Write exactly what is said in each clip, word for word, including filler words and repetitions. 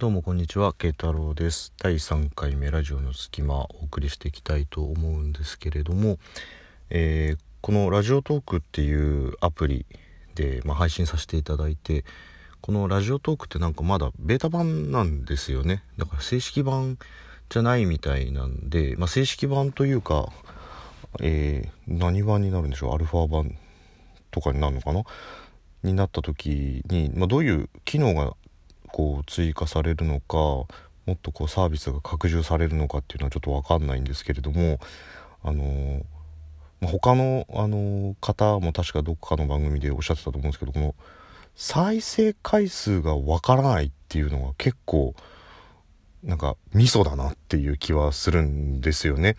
どうもこんにちは、慶太郎です。だいさんかいめラジオの隙間をお送りしていきたいと思うんですけれども、えー、このラジオトークっていうアプリで、まあ、配信させていただいて、このラジオトークってなんかまだベータ版なんですよね。だから正式版じゃないみたいなんで、まあ、正式版というか、えー、何版になるんでしょう、アルファ版とかになるのかなになった時に、まあ、どういう機能がこう追加されるのか、もっとこうサービスが拡充されるのかっていうのはちょっと分かんないんですけれども、あのーまあ、他の、あのー、方も確かどっかの番組でおっしゃってたと思うんですけど、この再生回数が分からないっていうのが結構なんかミソだなっていう気はするんですよね。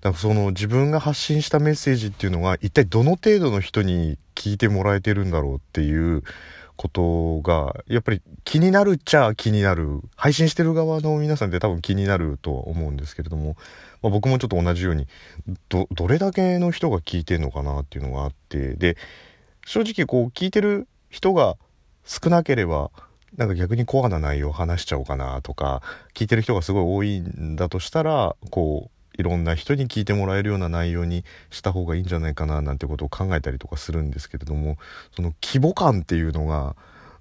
だからその自分が発信したメッセージっていうのが一体どの程度の人に聞いてもらえてるんだろうっていうことがやっぱり気になるっちゃ気になる、配信してる側の皆さんって多分気になるとは思うんですけれども、まあ、僕もちょっと同じように ど, どれだけの人が聞いてるのかなっていうのがあって、で正直こう聞いてる人が少なければなんか逆にコアな内容を話しちゃおうかなとか、聞いてる人がすごい多いんだとしたらこういろんな人に聞いてもらえるような内容にした方がいいんじゃないかななんてことを考えたりとかするんですけれども、その規模感っていうのが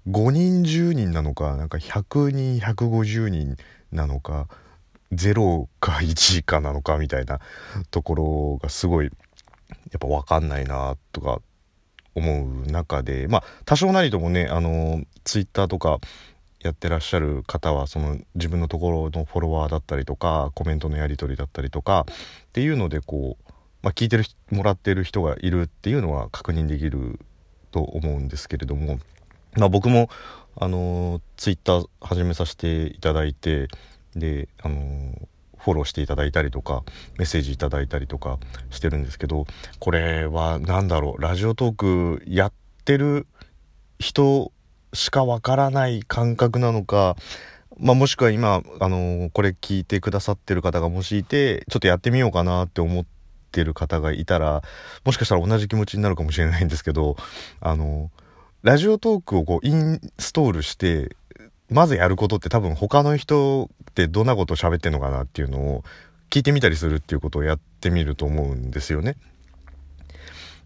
ごにんじゅうにんなのか、なんかひゃくにんひゃくごじゅうにんなのか、ゼロかいちかなのかみたいなところがすごいやっぱ分かんないなとか思う中で、まあ多少なりともね、あのツイッターとかやってらっしゃる方はその自分のところのフォロワーだったりとかコメントのやり取りだったりとかっていうのでこう、まあ、聞いてるもらってる人がいるっていうのは確認できると思うんですけれども、まあ、僕もあのツイッター始めさせていただいて、であのフォローしていただいたりとかメッセージいただいたりとかしてるんですけど、これはなんだろう、ラジオトークやってる人しかわからない感覚なのか、まあ、もしくは今、あのー、これ聞いてくださってる方がもしいてちょっとやってみようかなって思ってる方がいたら、もしかしたら同じ気持ちになるかもしれないんですけど、あのー、ラジオトークをこうインストールしてまずやることって多分他の人ってどんなことを喋ってんのかなっていうのを聞いてみたりするっていうことをやってみると思うんですよね。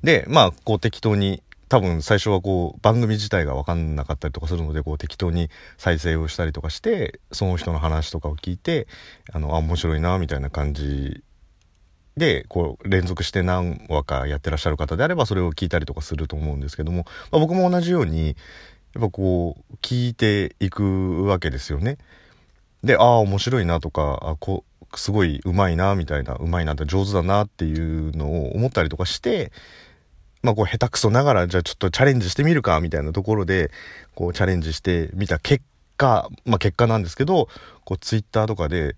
で、まあこう適当に多分最初はこう番組自体が分かんなかったりとかするので、こう適当に再生をしたりとかしてその人の話とかを聞いて、あのあ面白いなみたいな感じでこう連続して何話かやってらっしゃる方であればそれを聞いたりとかすると思うんですけども、まあ、僕も同じようにやっぱこう聞いていくわけですよね。で、あ面白いなとか、あこすごいうまいなみたいな、うまいなって上手だなっていうのを思ったりとかして。まあ、こう下手くそながらじゃあちょっとチャレンジしてみるかみたいなところでこうチャレンジしてみた結果、まあ結果なんですけど、こうツイッターとかで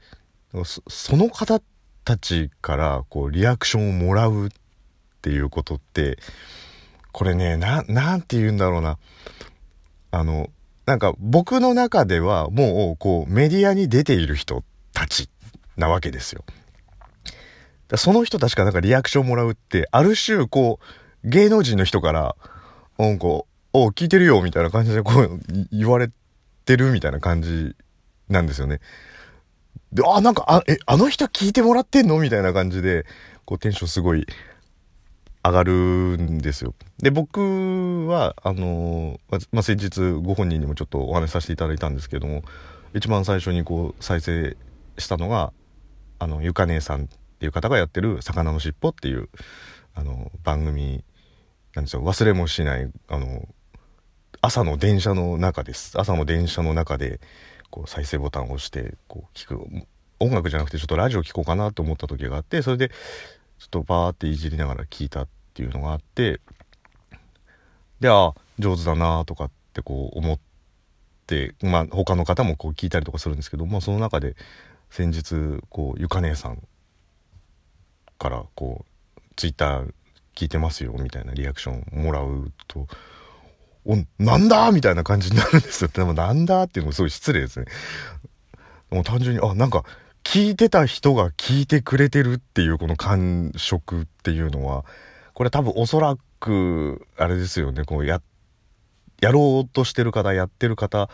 その方たちからこうリアクションをもらうっていうことって、これね、な、なんて言うんだろうな、あのなんか僕の中ではもうこうメディアに出ている人たちなわけですよ。その人たちからなんかリアクションをもらうって、ある種こう芸能人の人からなんかお聞いてるよみたいな感じでこう言われてるみたいな感じなんですよね。で、あなんか あ, えあの人聞いてもらってんのみたいな感じでこうテンションすごい上がるんですよ。で、僕はあのーまあ、先日ご本人にもちょっとお話しさせていただいたんですけども、一番最初にこう再生したのがあのゆか姉さんっていう方がやってる魚のしっぽっていうあの番組なんですよ。忘れもしないあの朝の電車の中です。朝の電車の中でこう再生ボタンを押してこう聞く、音楽じゃなくてちょっとラジオ聞こうかなと思った時があって、それでちょっとバーっていじりながら聞いたっていうのがあって、であ上手だなとかってこう思って、まあ他の方もこう聞いたりとかするんですけど、まあ、その中で先日こうゆか姉さんからこうツイッター聞いてますよみたいなリアクションもらうと、おなんだみたいな感じになるんですよ。でもなんだっていうのもすごい失礼ですね。もう単純にあなんか聞いてた人が聞いてくれてるっていうこの感触っていうのは、これ多分おそらくあれですよね、こう や, やろうとしてる方やってる方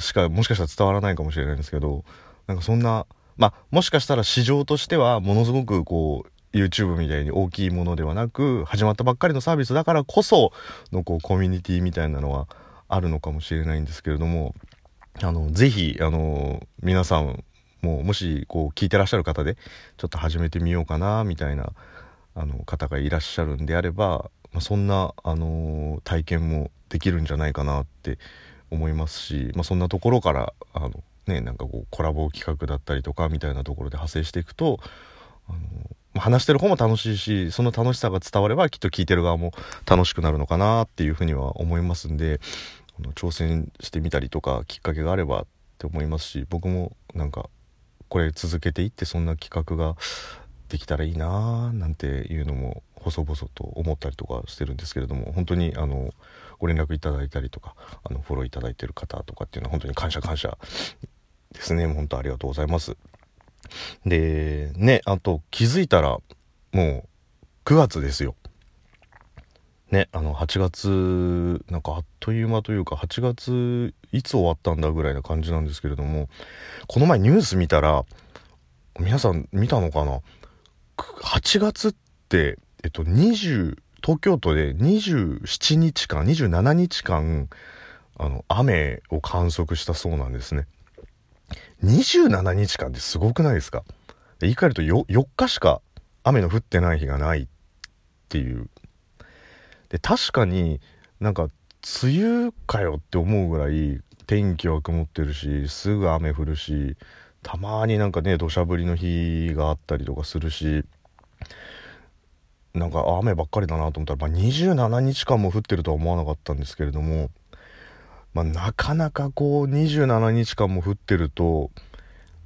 しかもしかしたら伝わらないかもしれないんですけど、なんかそんな、まあもしかしたら市場としてはものすごくこう YouTube みたいに大きいものではなく、始まったばっかりのサービスだからこそのこうコミュニティみたいなのはあるのかもしれないんですけれども、あのぜひあの皆さんもうもしこう聞いてらっしゃる方でちょっと始めてみようかなみたいなあの方がいらっしゃるんであれば、まあ、そんな、あのー、体験もできるんじゃないかなって思いますし、まあ、そんなところからあの、ね、なんかこうコラボ企画だったりとかみたいなところで派生していくと、あのーまあ、話してる方も楽しいし、その楽しさが伝わればきっと聞いてる側も楽しくなるのかなっていうふうには思いますんで、あの挑戦してみたりとかきっかけがあればって思いますし、僕もなんかこれ続けていってそんな企画ができたらいいななんていうのも細々と思ったりとかしてるんですけれども、本当にあのご連絡いただいたりとか、あのフォローいただいてる方とかっていうのは本当に感謝感謝ですね。本当ありがとうございます。でね、あと気づいたらもうくがつですよね。あのはちがつなんかあっという間というか、はちがついつ終わったんだぐらいな感じなんですけれども、この前ニュース見たら、皆さん見たのかな、はちがつって、えっと、にじゅう東京都でにじゅうななにちかんにじゅうななにちかんあの雨を観測したそうなんですね。にじゅうななにちかんってすごくないですか。言い換えると よっかしか雨の降ってない日がないっていう。で確かになんか梅雨かよって思うぐらい天気は曇ってるし、すぐ雨降るし、たまになんかね土砂降りの日があったりとかするし、なんか雨ばっかりだなと思ったら、まあ、にじゅうななにちかんも降ってるとは思わなかったんですけれども、まあ、なかなかこうにじゅうななにちかんも降ってると、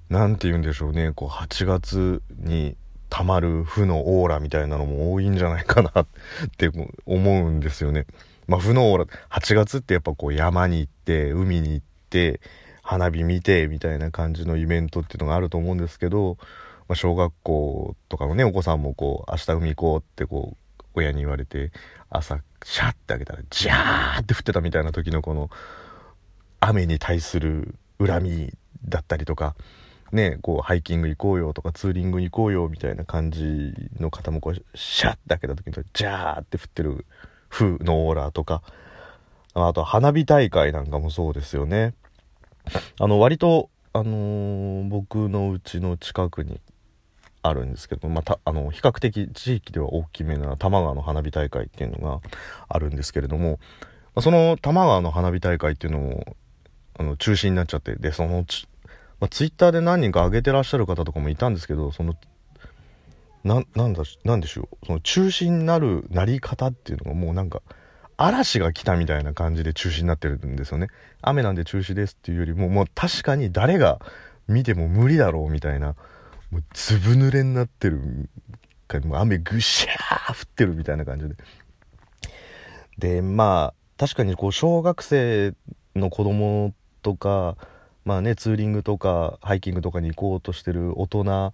なんて言うんでしょうね、こうはちがつにたまる負のオーラみたいなのも多いんじゃないかなって思うんですよね。まあ負のオーラ、はちがつってやっぱこう山に行って海に行って花火見てみたいな感じのイベントっていうのがあると思うんですけど、まあ、小学校とかのねお子さんもこう明日海行こうってこう親に言われて朝シャッて開けたらジャーって降ってたみたいな時のこの雨に対する恨みだったりとかね、こうハイキング行こうよとかツーリング行こうよみたいな感じの方もこうシャッて開けた時にジャーって降ってる風のオーラとか、あと花火大会なんかもそうですよね。あの割と、あのー、僕のうちの近くにあるんですけど、まあ、たあの比較的地域では大きめな多摩川の花火大会っていうのがあるんですけれども、その多摩川の花火大会っていうのもあの中止になっちゃって、でその、まあ、ツイッターで何人か上げてらっしゃる方とかもいたんですけど、その な, なんだなんでしょうその中止になるなり方っていうのがもうなんか嵐が来たみたいな感じで中止になってるんですよね。雨なんで中止ですっていうよりも、もう確かに誰が見ても無理だろうみたいな、もうずぶ濡れになってる、もう雨ぐしゃー降ってるみたいな感じで、でまあ確かにこう小学生の子供とか、まあねツーリングとかハイキングとかに行こうとしてる大人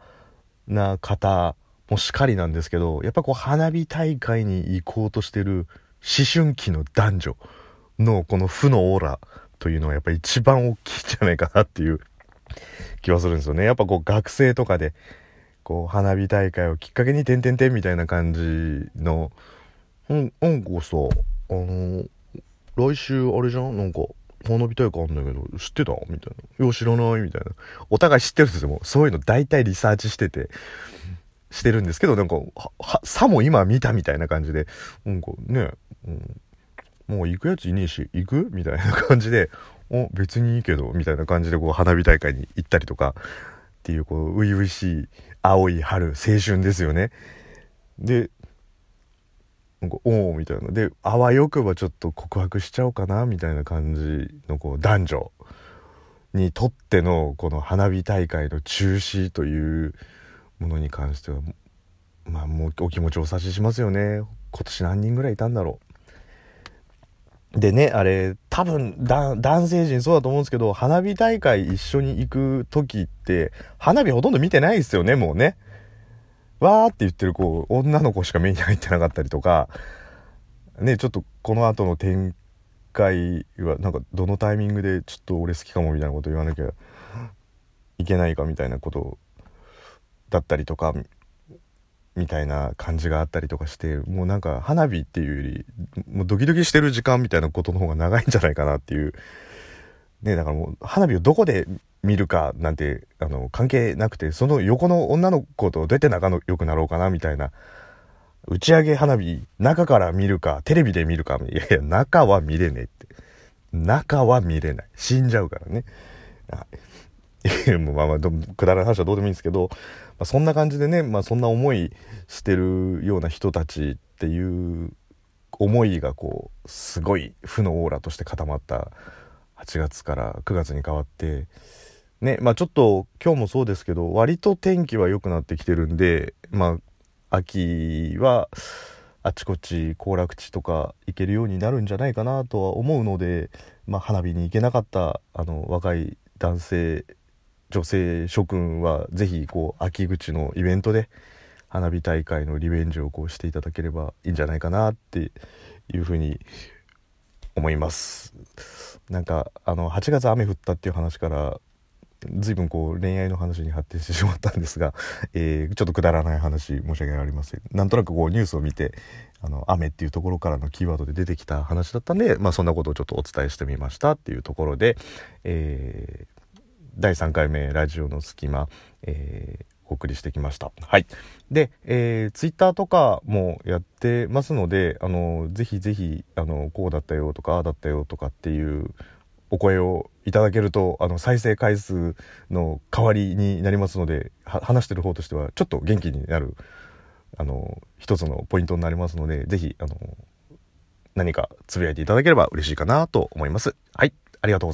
な方もしかりなんですけど、やっぱこう花火大会に行こうとしてる思春期の男女のこの負のオーラというのはやっぱり一番大きいんじゃないかなっていう気はするんですよね。やっぱこう学生とかでこう花火大会をきっかけにてんてんてんみたいな感じの、うんうんこうさ、あの来週あれじゃん、なんか花火大会あんだけど知ってたみたいな、いや知らないみたいな、お互い知ってるんですよ。もうそういうの大体リサーチしててしてるんですけど、なんかさも今見たみたいな感じで、なんかね、うん、もう行くやついねえし行くみたいな感じで、お別にいいけどみたいな感じでこう花火大会に行ったりとかっていう、こう初々しい青い春青春ですよね。でなんかおーみたいなで、あわよくばちょっと告白しちゃおうかなみたいな感じのこう男女にとってのこの花火大会の中止というものに関しては、まあもうお気持ちお察ししますよね。今年何人ぐらいいたんだろう。でね、あれ多分だ男性陣そうだと思うんですけど、花火大会一緒に行く時って花火ほとんど見てないですよね。もうねわーって言ってるこう女の子しか目に入ってなかったりとかね、ちょっとこの後の展いっかいはなんかどのタイミングでちょっと俺好きかもみたいなこと言わなきゃいけないかみたいなことだったりとかみたいな感じがあったりとかして、もうなんか花火っていうよりもうドキドキしてる時間みたいなことの方が長いんじゃないかなっていうね。だからもう花火をどこで見るかなんてあの関係なくて、その横の女の子とどうやって仲良くなろうかなみたいな、打ち上げ花火中から見るかテレビで見るか、いやいや中は見れねえって、中は見れない、死んじゃうからねもうまあまあくだらない話はどうでもいいんですけど、まあ、そんな感じでね、まあ、そんな思いしてるような人たちっていう思いがこうすごい負のオーラとして固まったはちがつからくがつに変わってね、まあちょっと今日もそうですけど割と天気は良くなってきてるんで、まあ秋はあちこち行楽地とか行けるようになるんじゃないかなとは思うので、まあ、花火に行けなかったあの若い男性女性諸君はぜひこう秋口のイベントで花火大会のリベンジをこうしていただければいいんじゃないかなっていうふうに思います。なんかあのはちがつ雨降ったっていう話から随分こう恋愛の話に発展してしまったんですが、えー、ちょっとくだらない話申し訳ありません。なんとなくこうニュースを見てあの雨っていうところからのキーワードで出てきた話だったんで、まあ、そんなことをちょっとお伝えしてみましたっていうところで、えーだいさんかいめラジオの隙間、えー、お送りしてきました。はい。で、えー、ツイッターとかもやってますので、あのぜひぜひあのこうだったよとかああだったよとかっていうお声をいただけるとあの再生回数の代わりになりますので、話してる方としてはちょっと元気になるあの一つのポイントになりますので、ぜひあの何かつぶやいていただければ嬉しいかなと思います。はい、ありがとうございます。